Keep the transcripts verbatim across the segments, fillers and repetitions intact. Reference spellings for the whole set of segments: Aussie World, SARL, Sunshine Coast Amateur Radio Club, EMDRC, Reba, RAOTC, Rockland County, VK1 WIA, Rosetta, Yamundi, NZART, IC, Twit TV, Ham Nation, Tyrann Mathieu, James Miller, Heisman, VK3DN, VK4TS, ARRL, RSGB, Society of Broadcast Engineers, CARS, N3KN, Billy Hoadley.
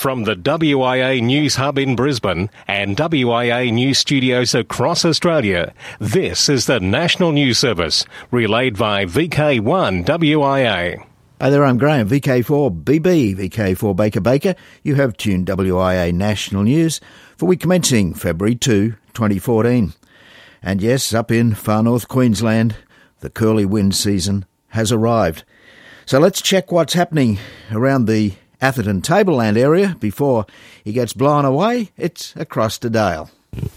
From the W I A News Hub in Brisbane and W I A News Studios across Australia, this is the National News Service, relayed by V K one W I A. Hi there, I'm Graham, V K four B B, V K four Baker Baker. You have tuned W I A National News for week commencing February second, twenty fourteen. And yes, up in far north Queensland, the curly wind season has arrived. So let's check what's happening around the Atherton Tableland area before he gets blown away. It's across to Dale.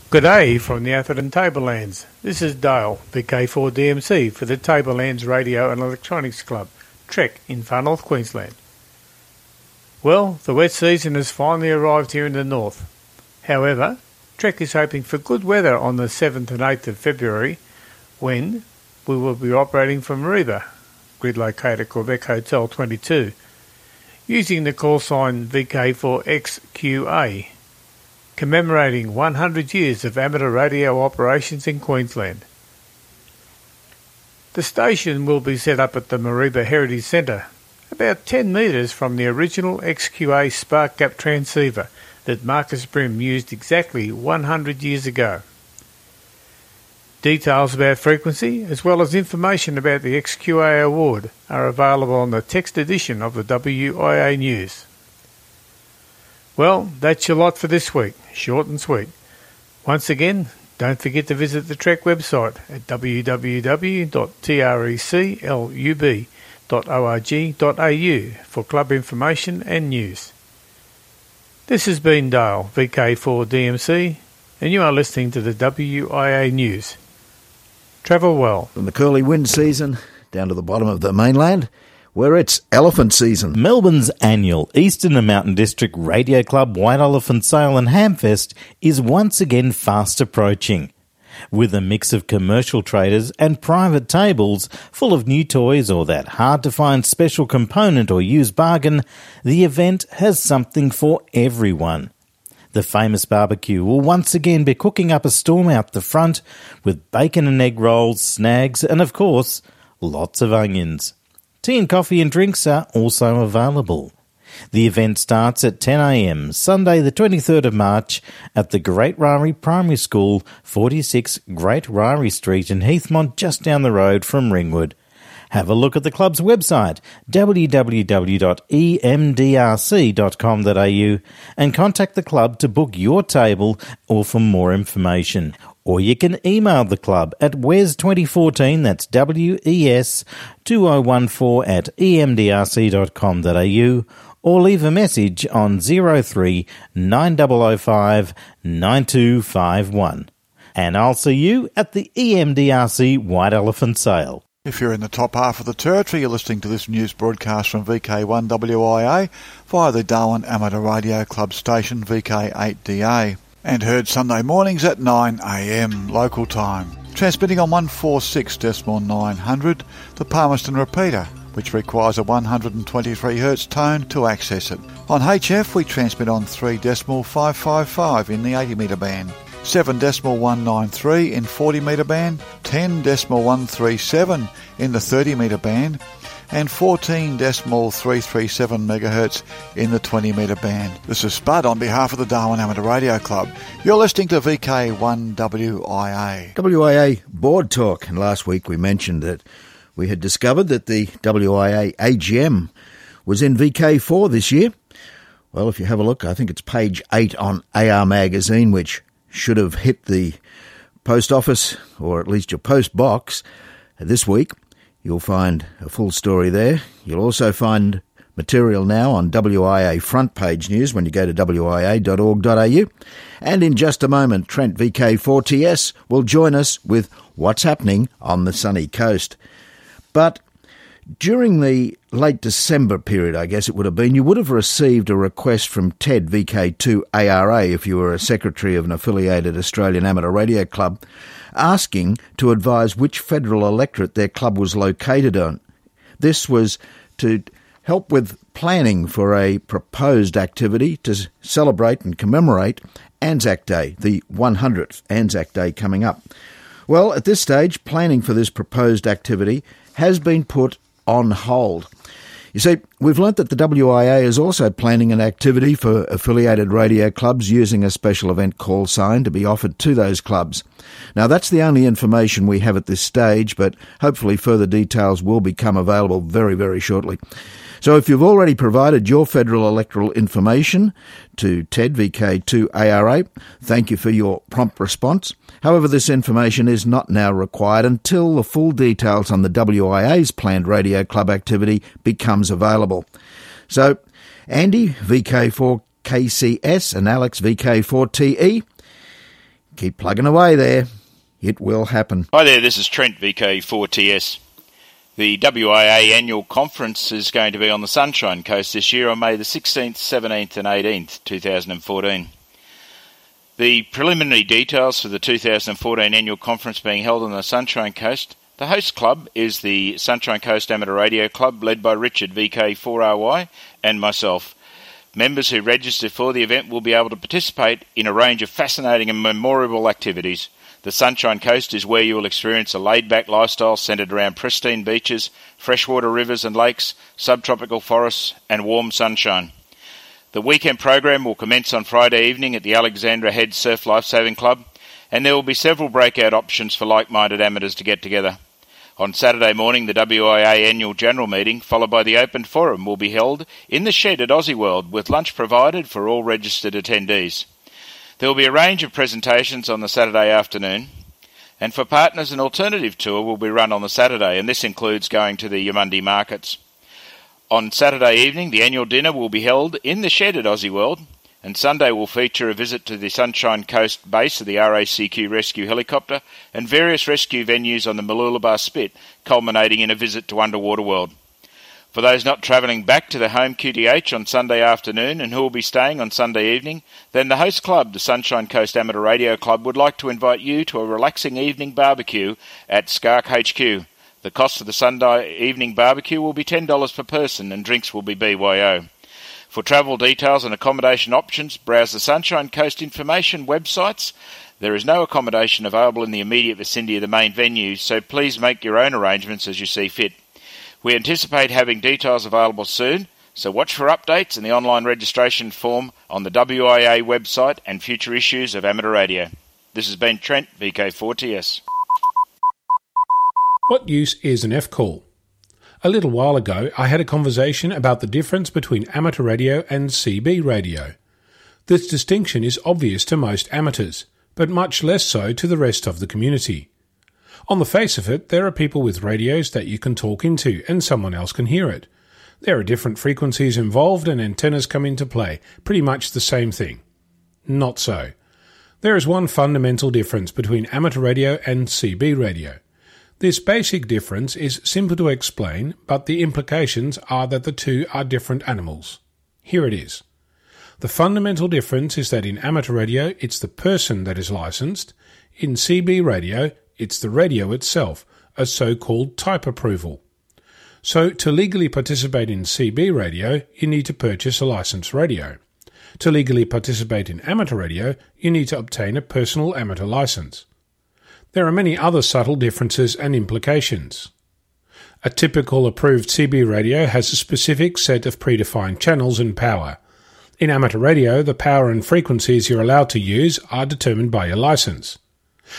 Good day from the Atherton Tablelands. This is Dale, V K four D M C for the Tablelands Radio and Electronics Club, Trek in far north Queensland. Well, the wet season has finally arrived here in the north. However, Trek is hoping for good weather on the seventh and eighth of February, when we will be operating from Reba, grid locator Corbeck Hotel twenty-two, using the call sign V K four X Q A, commemorating one hundred years of amateur radio operations in Queensland. The station will be set up at the Mareeba Heritage Centre, about ten metres from the original X Q A spark gap transceiver that Marcus Brim used exactly one hundred years ago. Details about frequency, as well as information about the X Q A award, are available on the text edition of the W I A News. Well, that's your lot for this week, short and sweet. Once again, don't forget to visit the Trek website at w w w dot treclub dot org dot a u for club information and news. This has been Dale, V K four D M C, and you are listening to the W I A News. Travel well. From the curly wind season down to the bottom of the mainland, where it's elephant season. Melbourne's annual Eastern and Mountain District Radio Club White Elephant Sale and Hamfest is once again fast approaching, with a mix of commercial traders and private tables full of new toys or that hard-to-find special component or used bargain. The event has something for everyone. The famous barbecue will once again be cooking up a storm out the front with bacon and egg rolls, snags, and of course, lots of onions. Tea and coffee and drinks are also available. The event starts at ten a m, Sunday the twenty-third of March, at the Great Rari Primary School, forty-six Great Rari Street in Heathmont, just down the road from Ringwood. Have a look at the club's website, w w w dot e m d r c dot com dot a u, and contact the club to book your table or for more information. Or you can email the club at W E S twenty fourteen, that's W E S two zero one four at e m d r c dot com dot a u, or leave a message on zero three nine zero zero five nine two five one. And I'll see you at the E M D R C White Elephant Sale. If you're in the top half of the territory, you're listening to this news broadcast from V K one W I A via the Darwin Amateur Radio Club station V K eight D A and heard Sunday mornings at nine a m local time. Transmitting on one forty-six point nine hundred, the Palmerston repeater, which requires a one hundred twenty-three hertz tone to access it. On H F, we transmit on three point five five five in the eighty metre band, seven point one nine three in forty metre band, ten point one three seven in the thirty metre band, and fourteen point three three seven megahertz in the twenty metre band. This is Spud on behalf of the Darwin Amateur Radio Club. You're listening to V K one W I A. W I A Board Talk. And last week we mentioned that we had discovered that the W I A A G M was in V K four this year. Well, if you have a look, I think it's page eight on A R Magazine, which should have hit the post office, or at least your post box, this week. You'll find a full story there. You'll also find material now on W I A front page news when you go to w i a dot org dot a u. And in just a moment, Trent V K four T S will join us with what's happening on the sunny coast. But during the late December period, I guess it would have been, you would have received a request from Ted, V K two A R A, if you were a secretary of an affiliated Australian amateur radio club, asking to advise which federal electorate their club was located on. This was to help with planning for a proposed activity to celebrate and commemorate Anzac Day, the one hundredth Anzac Day coming up. Well, at this stage, planning for this proposed activity has been put on hold. You see, we've learnt that the W I A is also planning an activity for affiliated radio clubs using a special event call sign to be offered to those clubs. Now, that's the only information we have at this stage, but hopefully further details will become available very, very shortly. So if you've already provided your federal electoral information to TED V K two A R A, thank you for your prompt response. However, this information is not now required until the full details on the W I A's planned radio club activity becomes available. So, Andy, V K four K C S, and Alex, V K four T E, keep plugging away there. It will happen. Hi there, this is Trent, V K four T S. The W I A annual conference is going to be on the Sunshine Coast this year on May the sixteenth, seventeenth and eighteenth, twenty fourteen. The preliminary details for the two thousand fourteen annual conference being held on the Sunshine Coast. The host club is the Sunshine Coast Amateur Radio Club, led by Richard V K four R Y and myself. Members who register for the event will be able to participate in a range of fascinating and memorable activities. The Sunshine Coast is where you will experience a laid-back lifestyle centred around pristine beaches, freshwater rivers and lakes, subtropical forests and warm sunshine. The weekend program will commence on Friday evening at the Alexandra Head Surf Life Saving Club, and there will be several breakout options for like-minded amateurs to get together. On Saturday morning, the W I A annual general meeting, followed by the open forum, will be held in the shed at Aussie World, with lunch provided for all registered attendees. There will be a range of presentations on the Saturday afternoon, and for partners, an alternative tour will be run on the Saturday, and this includes going to the Yamundi markets. On Saturday evening, the annual dinner will be held in the shed at Aussie World, and Sunday will feature a visit to the Sunshine Coast base of the R A C Q rescue helicopter and various rescue venues on the Mooloolaba Spit, culminating in a visit to Underwater World. For those not travelling back to the home Q T H on Sunday afternoon and who will be staying on Sunday evening, then the host club, the Sunshine Coast Amateur Radio Club, would like to invite you to a relaxing evening barbecue at Skark H Q. The cost of the Sunday evening barbecue will be ten dollars per person and drinks will be B Y O. For travel details and accommodation options, browse the Sunshine Coast information websites. There is no accommodation available in the immediate vicinity of the main venue, so please make your own arrangements as you see fit. We anticipate having details available soon, so watch for updates in the online registration form on the W I A website and future issues of Amateur Radio. This has been Trent, V K four T S. What use is an F-call? A little while ago, I had a conversation about the difference between amateur radio and C B radio. This distinction is obvious to most amateurs, but much less so to the rest of the community. On the face of it, there are people with radios that you can talk into and someone else can hear it. There are different frequencies involved and antennas come into play, pretty much the same thing. Not so. There is one fundamental difference between amateur radio and C B radio. This basic difference is simple to explain, but the implications are that the two are different animals. Here it is. The fundamental difference is that in amateur radio, it's the person that is licensed. In C B radio, it's the radio itself, a so-called type approval. So, to legally participate in C B radio, you need to purchase a licensed radio. To legally participate in amateur radio, you need to obtain a personal amateur license. There are many other subtle differences and implications. A typical approved C B radio has a specific set of predefined channels and power. In amateur radio, the power and frequencies you're allowed to use are determined by your license.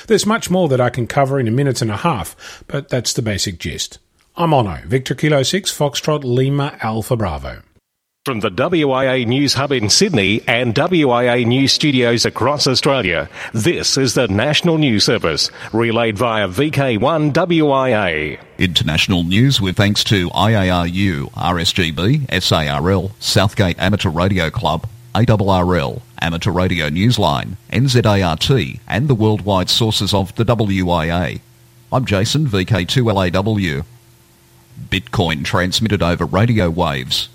There's much more that I can cover in a minute and a half, but that's the basic gist. I'm Ono, Victor Kilo six, Foxtrot Lima Alpha Bravo. From the W I A News Hub in Sydney and W I A News Studios across Australia, this is the National News Service, relayed via V K one W I A. International news with thanks to I A R U, R S G B, S A R L, Southgate Amateur Radio Club, A R R L, Amateur Radio Newsline, N Z A R T, and the worldwide sources of the W I A. I'm Jason, V K two L A W. Bitcoin transmitted over radio waves.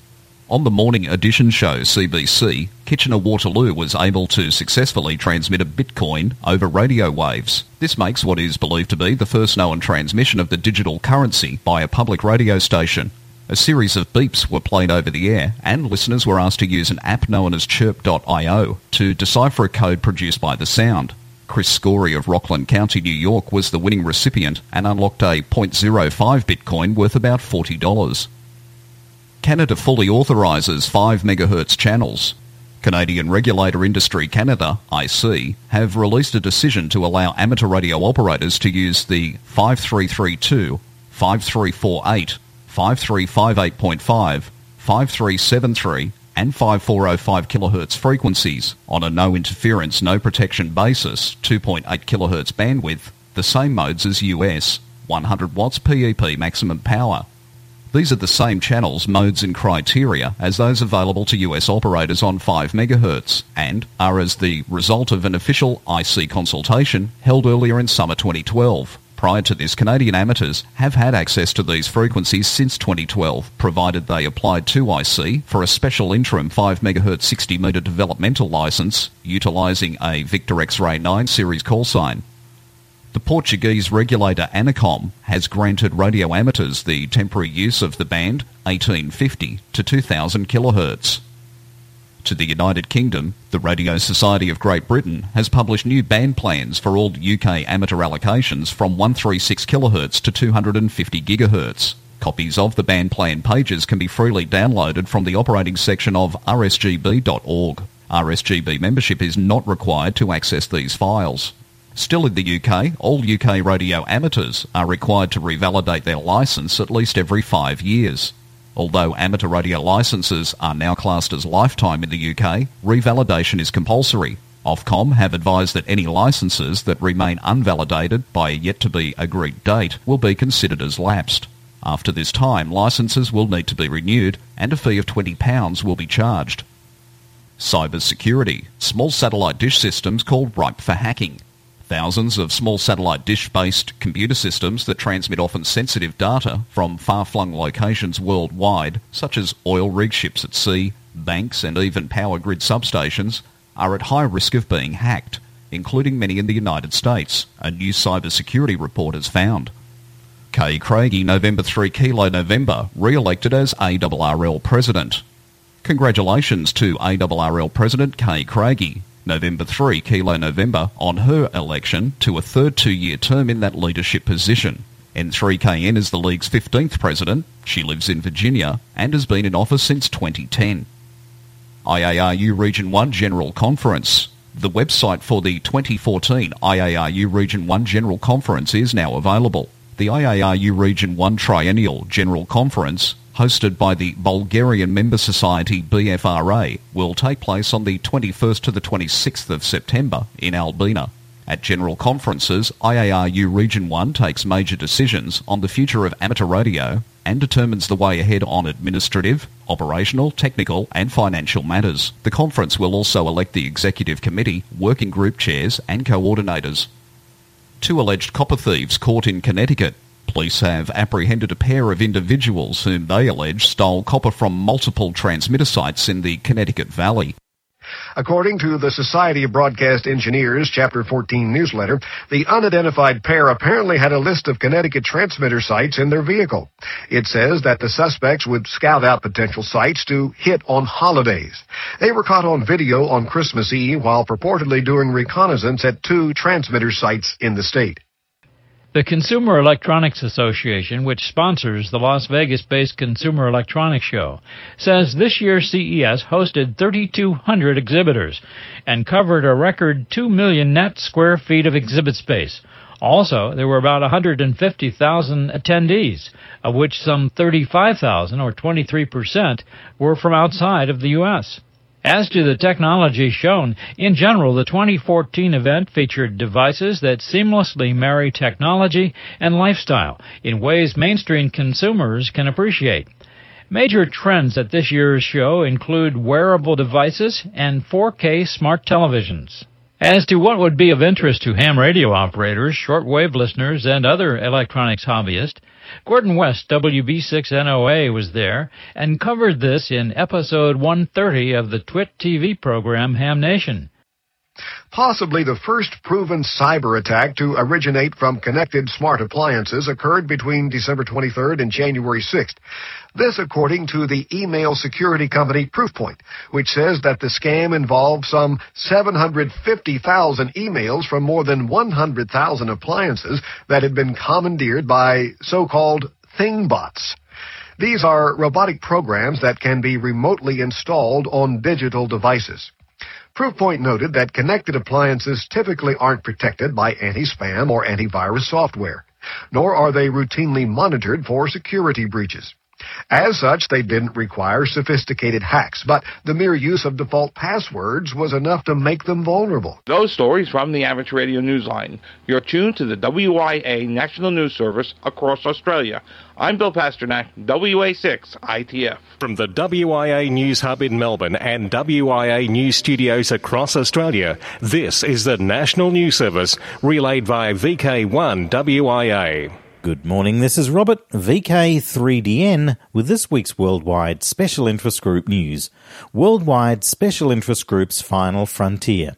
On the morning edition show C B C, Kitchener-Waterloo was able to successfully transmit a Bitcoin over radio waves. This makes what is believed to be the first known transmission of the digital currency by a public radio station. A series of beeps were played over the air, and listeners were asked to use an app known as chirp dot io to decipher a code produced by the sound. Chris Scory of Rockland County, New York, was the winning recipient and unlocked a zero point zero five Bitcoin worth about forty dollars. Canada fully authorises five megahertz channels. Canadian regulator Industry Canada, I C, have released a decision to allow amateur radio operators to use the five three three two, five three four eight, five three five eight point five, five three seven three and five four oh five kilohertz frequencies on a no-interference, no-protection basis, two point eight kilohertz bandwidth, the same modes as U S, one hundred watts P E P maximum power. These are the same channels, modes and criteria as those available to U S operators on five megahertz and are as the result of an official I C consultation held earlier in summer twenty twelve. Prior to this, Canadian amateurs have had access to these frequencies since twenty twelve, provided they applied to I C for a special interim five megahertz sixty metre developmental licence utilising a Victor X-Ray nine series call sign. The Portuguese regulator ANACOM has granted radio amateurs the temporary use of the band eighteen fifty to two thousand kilohertz. To the United Kingdom, the Radio Society of Great Britain has published new band plans for all U K amateur allocations from one thirty-six kilohertz to two fifty gigahertz. Copies of the band plan pages can be freely downloaded from the operating section of R S G B dot org. R S G B membership is not required to access these files. Still in the U K, all U K radio amateurs are required to revalidate their licence at least every five years. Although amateur radio licences are now classed as lifetime in the U K, revalidation is compulsory. Ofcom have advised that any licences that remain unvalidated by a yet-to-be-agreed date will be considered as lapsed. After this time, licences will need to be renewed and a fee of twenty pounds will be charged. Cybersecurity. Small satellite dish systems called ripe for hacking. Thousands of small satellite dish-based computer systems that transmit often sensitive data from far-flung locations worldwide, such as oil rig ships at sea, banks and even power grid substations, are at high risk of being hacked, including many in the United States, a new cybersecurity report has found. Kay Craigie, November third Kilo November, re-elected as A R R L President. Congratulations to A R R L President Kay Craigie, November third Kilo November, on her election to a third two-year term in that leadership position. N three K N is the league's fifteenth president. She lives in Virginia and has been in office since twenty ten. I A R U Region one General Conference. The website for the twenty fourteen I A R U Region one General Conference is now available. The I A R U Region one Triennial General Conference, hosted by the Bulgarian Member Society B F R A, will take place on the twenty-first to the twenty-sixth of September in Albina. At general conferences, I A R U Region one takes major decisions on the future of amateur radio and determines the way ahead on administrative, operational, technical and financial matters. The conference will also elect the executive committee, working group chairs and coordinators. Two alleged copper thieves caught in Connecticut. Police have apprehended a pair of individuals whom they allege stole copper from multiple transmitter sites in the Connecticut Valley. According to the Society of Broadcast Engineers Chapter fourteen newsletter, the unidentified pair apparently had a list of Connecticut transmitter sites in their vehicle. It says that the suspects would scout out potential sites to hit on holidays. They were caught on video on Christmas Eve while purportedly doing reconnaissance at two transmitter sites in the state. The Consumer Electronics Association, which sponsors the Las Vegas-based Consumer Electronics Show, says this year's C E S hosted three thousand two hundred exhibitors and covered a record two million net square feet of exhibit space. Also, there were about one hundred fifty thousand attendees, of which some thirty-five thousand, or twenty-three percent, were from outside of the U S. As to the technology shown, in general, the twenty fourteen event featured devices that seamlessly marry technology and lifestyle in ways mainstream consumers can appreciate. Major trends at this year's show include wearable devices and four K smart televisions. As to what would be of interest to ham radio operators, shortwave listeners, and other electronics hobbyists, Gordon West, W B six N O A, was there and covered this in episode one thirty of the Twit T V program Ham Nation. Possibly the first proven cyber attack to originate from connected smart appliances occurred between December twenty-third and January sixth. This according to the email security company Proofpoint, which says that the scam involved some seven hundred fifty thousand emails from more than one hundred thousand appliances that had been commandeered by so-called thing bots. These are robotic programs that can be remotely installed on digital devices. Proofpoint noted that connected appliances typically aren't protected by anti-spam or antivirus software, nor are they routinely monitored for security breaches. As such, they didn't require sophisticated hacks, but the mere use of default passwords was enough to make them vulnerable. Those stories from the Amateur Radio Newsline. You're tuned to the W I A National News Service across Australia. I'm Bill Pasternak, W A six I T F. From the W I A News Hub in Melbourne and W I A News Studios across Australia, this is the National News Service, relayed by V K one W I A. Good morning, this is Robert, V K three D N, with this week's Worldwide Special Interest Group News. Worldwide Special Interest Group's Final Frontier.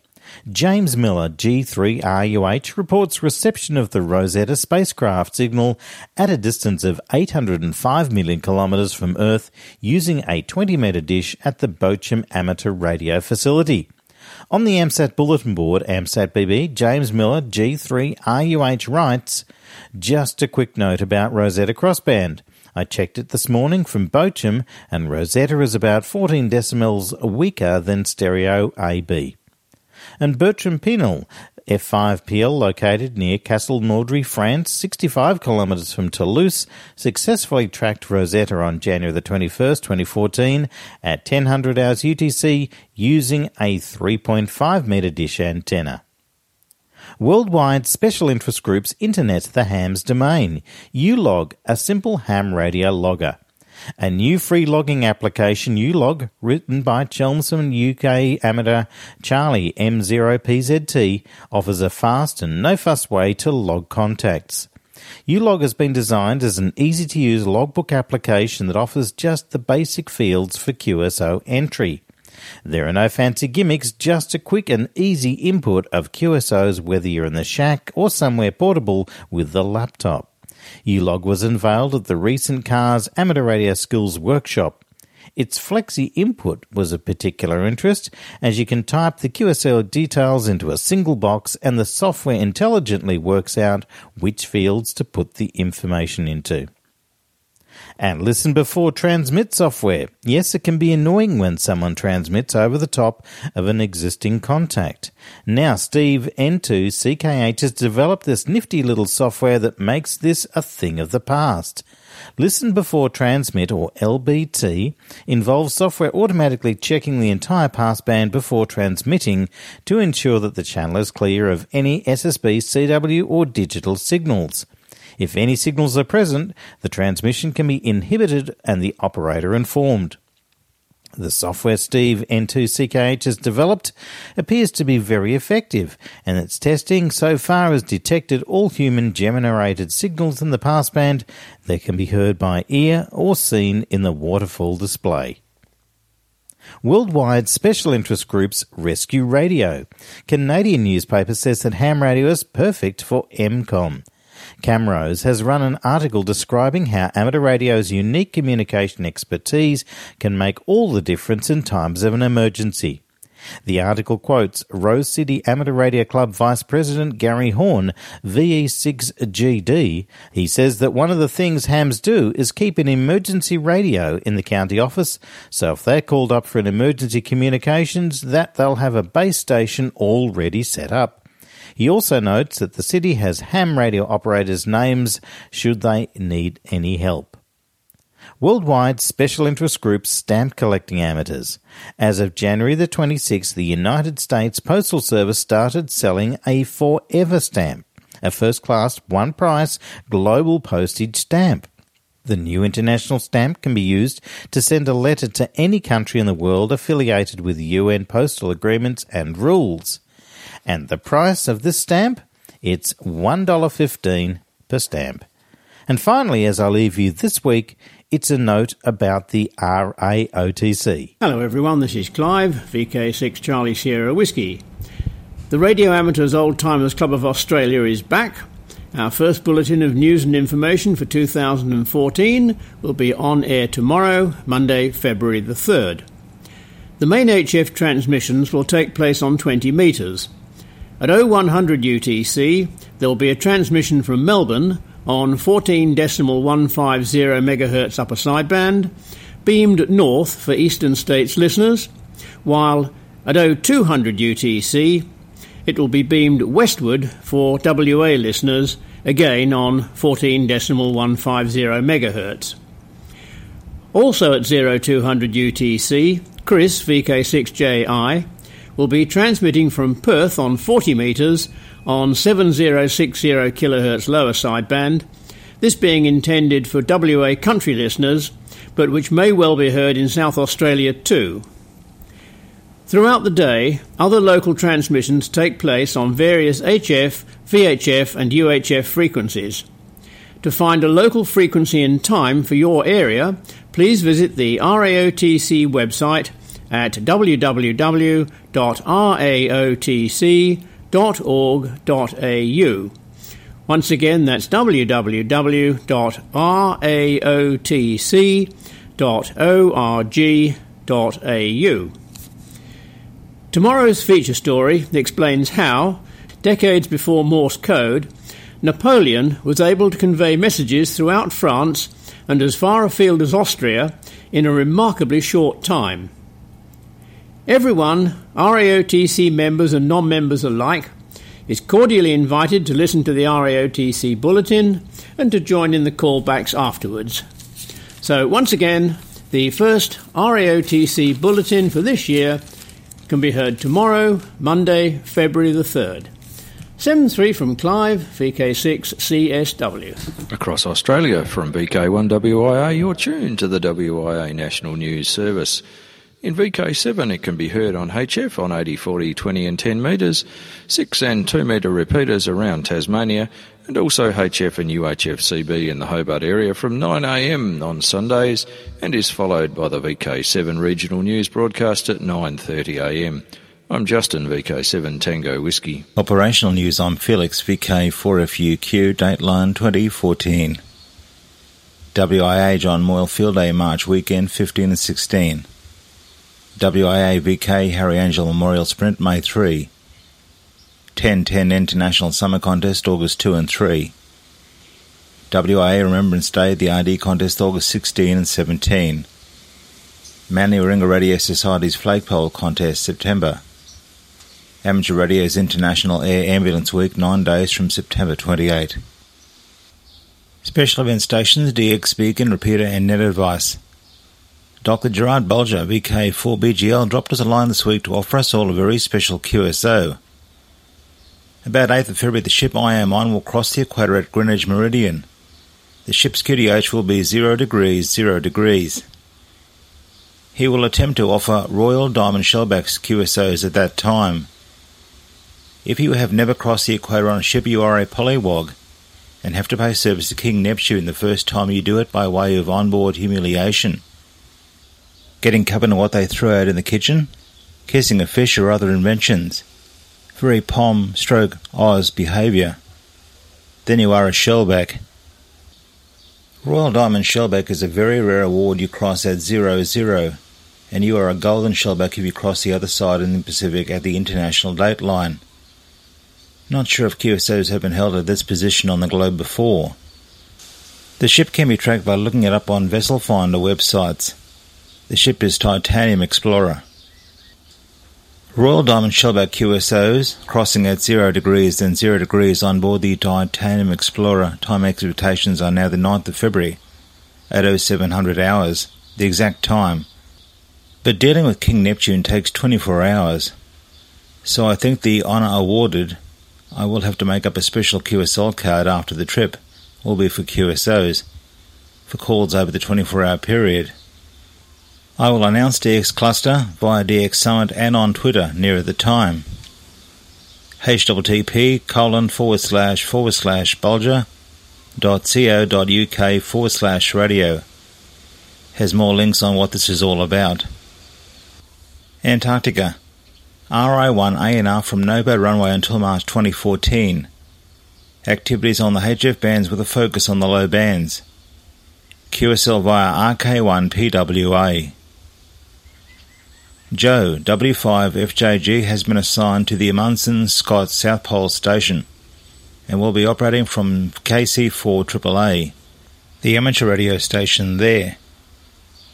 James Miller, G three R U H, reports reception of the Rosetta spacecraft signal at a distance of eight hundred five million kilometres from Earth using a twenty metre dish at the Bochum Amateur Radio Facility. On the AMSAT bulletin board, AMSAT B B, James Miller, G three R U H, writes, "Just a quick note about Rosetta crossband. I checked it this morning from Bochum, and Rosetta is about fourteen decibels weaker than stereo A B. And Bertram Pinel, F five P L, located near Castle Naudry, France, sixty-five kilometres from Toulouse, successfully tracked Rosetta on January the twenty-first, twenty fourteen, at ten hundred hours U T C using a three point five metre dish antenna." Worldwide Special Interest Group's Internet the Ham's Domain. U-Log, a simple ham radio logger. A new free logging application, U-Log, written by Chelmsford U K amateur Charlie M zero P Z T, offers a fast and no-fuss way to log contacts. U-Log has been designed as an easy-to-use logbook application that offers just the basic fields for Q S O entry. There are no fancy gimmicks, just a quick and easy input of Q S Os whether you're in the shack or somewhere portable with the laptop. U-Log was unveiled at the recent CARS Amateur Radio Skills Workshop. Its flexi input was of particular interest, as you can type the Q S O details into a single box and the software intelligently works out which fields to put the information into. And listen before transmit software. Yes, it can be annoying when someone transmits over the top of an existing contact. Now Steve N two C K H has developed this nifty little software that makes this a thing of the past. Listen before transmit, or L B T, involves software automatically checking the entire passband before transmitting to ensure that the channel is clear of any S S B, C W or digital signals. If any signals are present, the transmission can be inhibited and the operator informed. The software Steve N two C K H has developed appears to be very effective, and its testing so far has detected all human generated signals in the passband that can be heard by ear or seen in the waterfall display. Worldwide Special Interest Group's Rescue Radio. Canadian newspaper says that ham radio is perfect for M COM. Camrose has run an article describing how amateur radio's unique communication expertise can make all the difference in times of an emergency. The article quotes Rose City Amateur Radio Club Vice President Gary Horn, V E six G D. He says that one of the things hams do is keep an emergency radio in the county office, so if they're called up for an emergency communications, that they'll have a base station already set up. He also notes that the city has ham radio operators' names should they need any help. Worldwide Special Interest Group Stamp Collecting Amateurs. As of January the twenty-sixth, the United States Postal Service started selling a Forever stamp, a first-class, one-price, global postage stamp. The new international stamp can be used to send a letter to any country in the world affiliated with U N postal agreements and rules. And the price of this stamp? It's one dollar fifteen per stamp. And finally, as I leave you this week, it's a note about the R A O T C. Hello everyone, this is Clive, V K six Charlie Sierra Whiskey. The Radio Amateurs Old Timers Club of Australia is back. Our first bulletin of news and information for two thousand fourteen will be on air tomorrow, Monday, February the third. The main H F transmissions will take place on twenty metres. At oh one hundred U T C, there will be a transmission from Melbourne on fourteen decimal one fifty megahertz upper sideband, beamed north for Eastern States listeners, while at oh two hundred U T C it will be beamed westward for W A listeners, again on fourteen decimal one fifty megahertz. Also at oh two hundred U T C, Chris V K six J I will be transmitting from Perth on forty metres on seven thousand sixty kilohertz lower sideband, this being intended for W A country listeners, but which may well be heard in South Australia too. Throughout the day, other local transmissions take place on various H F, V H F and U H F frequencies. To find a local frequency and time for your area, please visit the R A O T C website at w w w dot r a o t c dot org dot a u. Once again, that's w w w dot r a o t c dot org dot a u. Tomorrow's feature story explains how, decades before Morse code, Napoleon was able to convey messages throughout France and as far afield as Austria in a remarkably short time. Everyone, R A O T C members and non-members alike, is cordially invited to listen to the R A O T C bulletin and to join in the callbacks afterwards. So once again, the first R A O T C bulletin for this year can be heard tomorrow, Monday, February the third. seven three from Clive, V K six C S W. Across Australia from V K one W I A, you're tuned to the W I A National News Service. In V K seven, it can be heard on H F on eighty, forty, twenty and ten metres, six and two metre repeaters around Tasmania, and also H F and U H F C B in the Hobart area from nine a m on Sundays, and is followed by the V K seven regional news broadcast at nine thirty a m. I'm Justin, V K seven Tango Whiskey. Operational news, I'm Felix, V K four F U Q, Dateline twenty fourteen. W I A John Moyle Field Day March weekend fifteen and sixteen. W I A V K Harry Angel Memorial Sprint May third. ten ten International Summer Contest August second and third. W I A Remembrance Day, the R D Contest August sixteenth and seventeenth. Manly Warringah Radio Society's Flagpole Contest September. Amateur Radio's International Air Ambulance Week, nine days from September twenty-eighth. Special event stations, D X Beacon, Repeater and Net Advice. Doctor Gerard Bolger, V K four B G L, dropped us a line this week to offer us all a very special Q S O. About eighth of February, the ship I am on will cross the equator at Greenwich Meridian. The ship's Q D H will be zero degrees, zero degrees. He will attempt to offer Royal Diamond Shellbacks Q S Os at that time. If you have never crossed the equator on a ship, you are a polywog and have to pay service to King Neptune the first time you do it by way of onboard humiliation. Getting covered in what they throw out in the kitchen, kissing a fish or other inventions. Very pom, stroke, Oz behaviour. Then you are a shellback. Royal Diamond Shellback is a very rare award you cross at zero zero, and you are a golden shellback if you cross the other side in the Pacific at the international date line. Not sure if Q S Os have been held at this position on the globe before. The ship can be tracked by looking it up on Vessel Finder websites. The ship is Titanium Explorer. Royal Diamond Shellback Q S Os crossing at zero degrees and zero degrees on board the Titanium Explorer. Time expectations are now the ninth of February at oh seven hundred hours, the exact time. But dealing with King Neptune takes twenty-four hours. So I think the honour awarded, I will have to make up a special Q S L card after the trip, will be for Q S Os, for calls over the twenty-four hour period. I will announce D X Cluster via D X Summit and on Twitter nearer the time. H T T P colon forward slash forward slash Bolger dot co dot uk forward slash radio has more links on what this is all about. Antarctica R I one A N R from Nobo Runway until March twenty fourteen. Activities on the H F bands with a focus on the low bands. Q S L via R K one P W A. Joe, W five F J G, has been assigned to the Amundsen Scott South Pole Station and we'll be operating from K C four triple A, the amateur radio station there.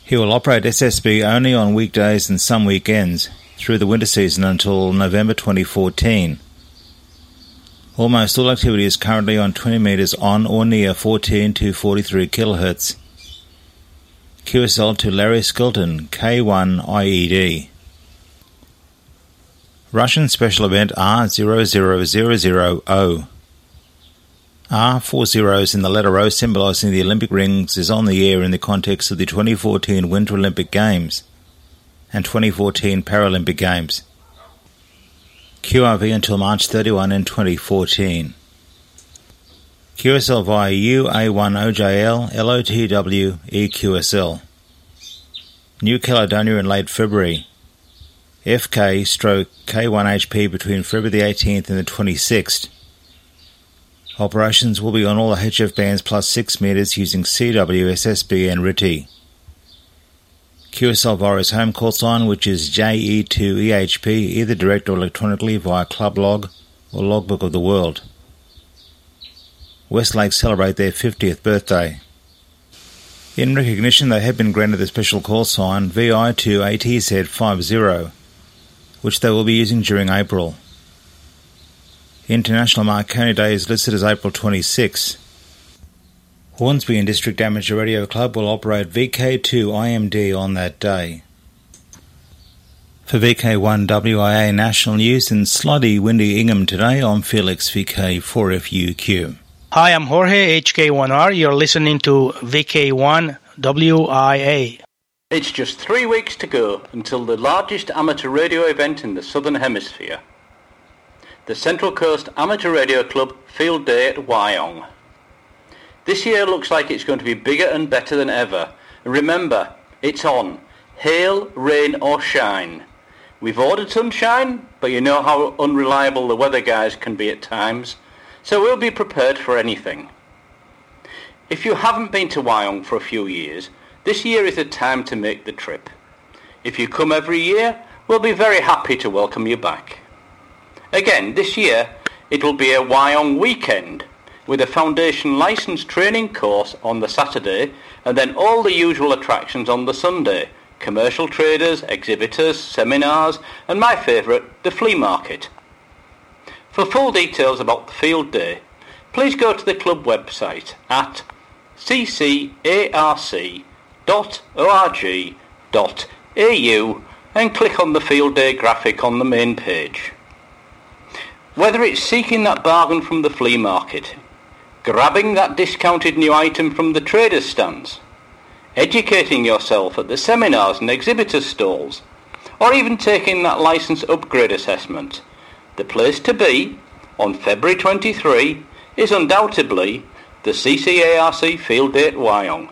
He will operate S S B only on weekdays and some weekends through the winter season until November twenty fourteen. Almost all activity is currently on twenty metres on or near fourteen to forty-three kilohertz. Q S L to Larry Skilton, K one I E D. Russian Special Event R zero zero zero zero zero. R, four zeros in the letter O symbolising the Olympic rings, is on the air in the context of the twenty fourteen Winter Olympic Games and twenty fourteen Paralympic Games. Q R V until March thirty-first in twenty fourteen. Q S L via U A one O J L, L O T W, E Q S L. New Caledonia in late February. F K stroke K one H P between February the eighteenth and the twenty-sixth. Operations will be on all the H F bands plus six metres using C W, S S B and R I T I. Q S L via his home call sign, which is J E two E H P, either direct or electronically via Club Log or Logbook of the World. Westlake celebrate their fiftieth birthday. In recognition, they have been granted the special call sign V I two A T Z fifty, which they will be using during April. International Marconi Day is listed as April twenty-sixth. Hornsby and District Amateur Radio Club will operate V K two I M D on that day. For V K one W I A national news, in sloddy, windy Ingham today, I'm Felix, V K four F U Q. Hi, I'm Jorge, H K one R. You're listening to V K one W I A. It's just three weeks to go until the largest amateur radio event in the Southern Hemisphere, the Central Coast Amateur Radio Club Field Day at Wyong. This year looks like it's going to be bigger and better than ever. And remember, it's on, hail, rain or shine. We've ordered some shine, but you know how unreliable the weather guys can be at times, so we'll be prepared for anything. If you haven't been to Wyong for a few years, this year is the time to make the trip. If you come every year, we'll be very happy to welcome you back. Again, this year, it will be a Wyong weekend with a foundation licence training course on the Saturday and then all the usual attractions on the Sunday, commercial traders, exhibitors, seminars and my favourite, the flea market. For full details about the field day, please go to the club website at c c a r c dot org dot a u and click on the field day graphic on the main page. Whether it's seeking that bargain from the flea market, grabbing that discounted new item from the trader's stands, educating yourself at the seminars and exhibitors' stalls, or even taking that licence upgrade assessment, the place to be on February twenty-third is undoubtedly the C C A R C Field Day at Wyong.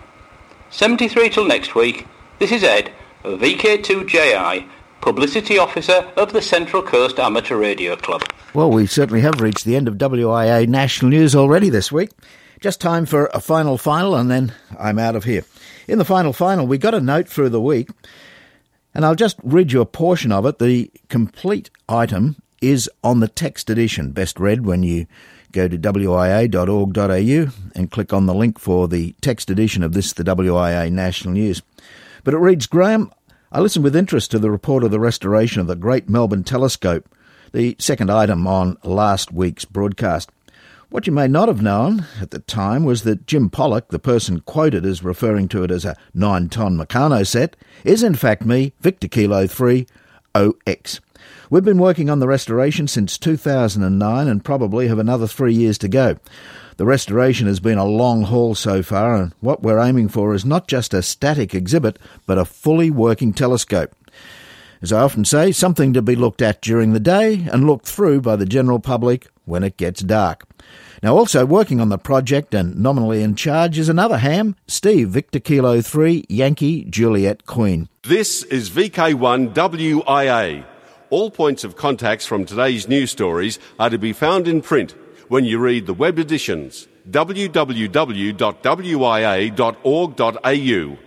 seventy-three till next week, this is Ed, V K two J I, Publicity Officer of the Central Coast Amateur Radio Club. Well, we certainly have reached the end of W I A National News already this week. Just time for a final final, and then I'm out of here. In the final final, we got a note through the week, and I'll just read you a portion of it. The complete item is on the text edition, best read when you go to w i a dot org dot a u and click on the link for the text edition of this, the W I A National News. But it reads, Graham, I listened with interest to the report of the restoration of the Great Melbourne Telescope, the second item on last week's broadcast. What you may not have known at the time was that Jim Pollock, the person quoted as referring to it as a nine-ton Meccano set, is in fact me, Victor Kilo three O X. We've been working on the restoration since two thousand nine and probably have another three years to go. The restoration has been a long haul so far, and what we're aiming for is not just a static exhibit, but a fully working telescope. As I often say, something to be looked at during the day and looked through by the general public when it gets dark. Now, also working on the project and nominally in charge is another ham, Steve, Victor Kilo three, Yankee, Juliet, Queen. This is V K one W I A. All points of contacts from today's news stories are to be found in print when you read the web editions, w w w dot w i a dot org dot a u.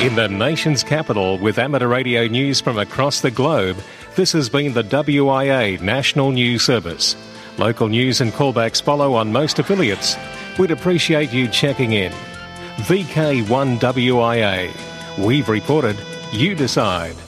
In the nation's capital, with amateur radio news from across the globe, this has been the W I A National News Service. Local news and callbacks follow on most affiliates. We'd appreciate you checking in. V K one W I A. We've reported. You decide.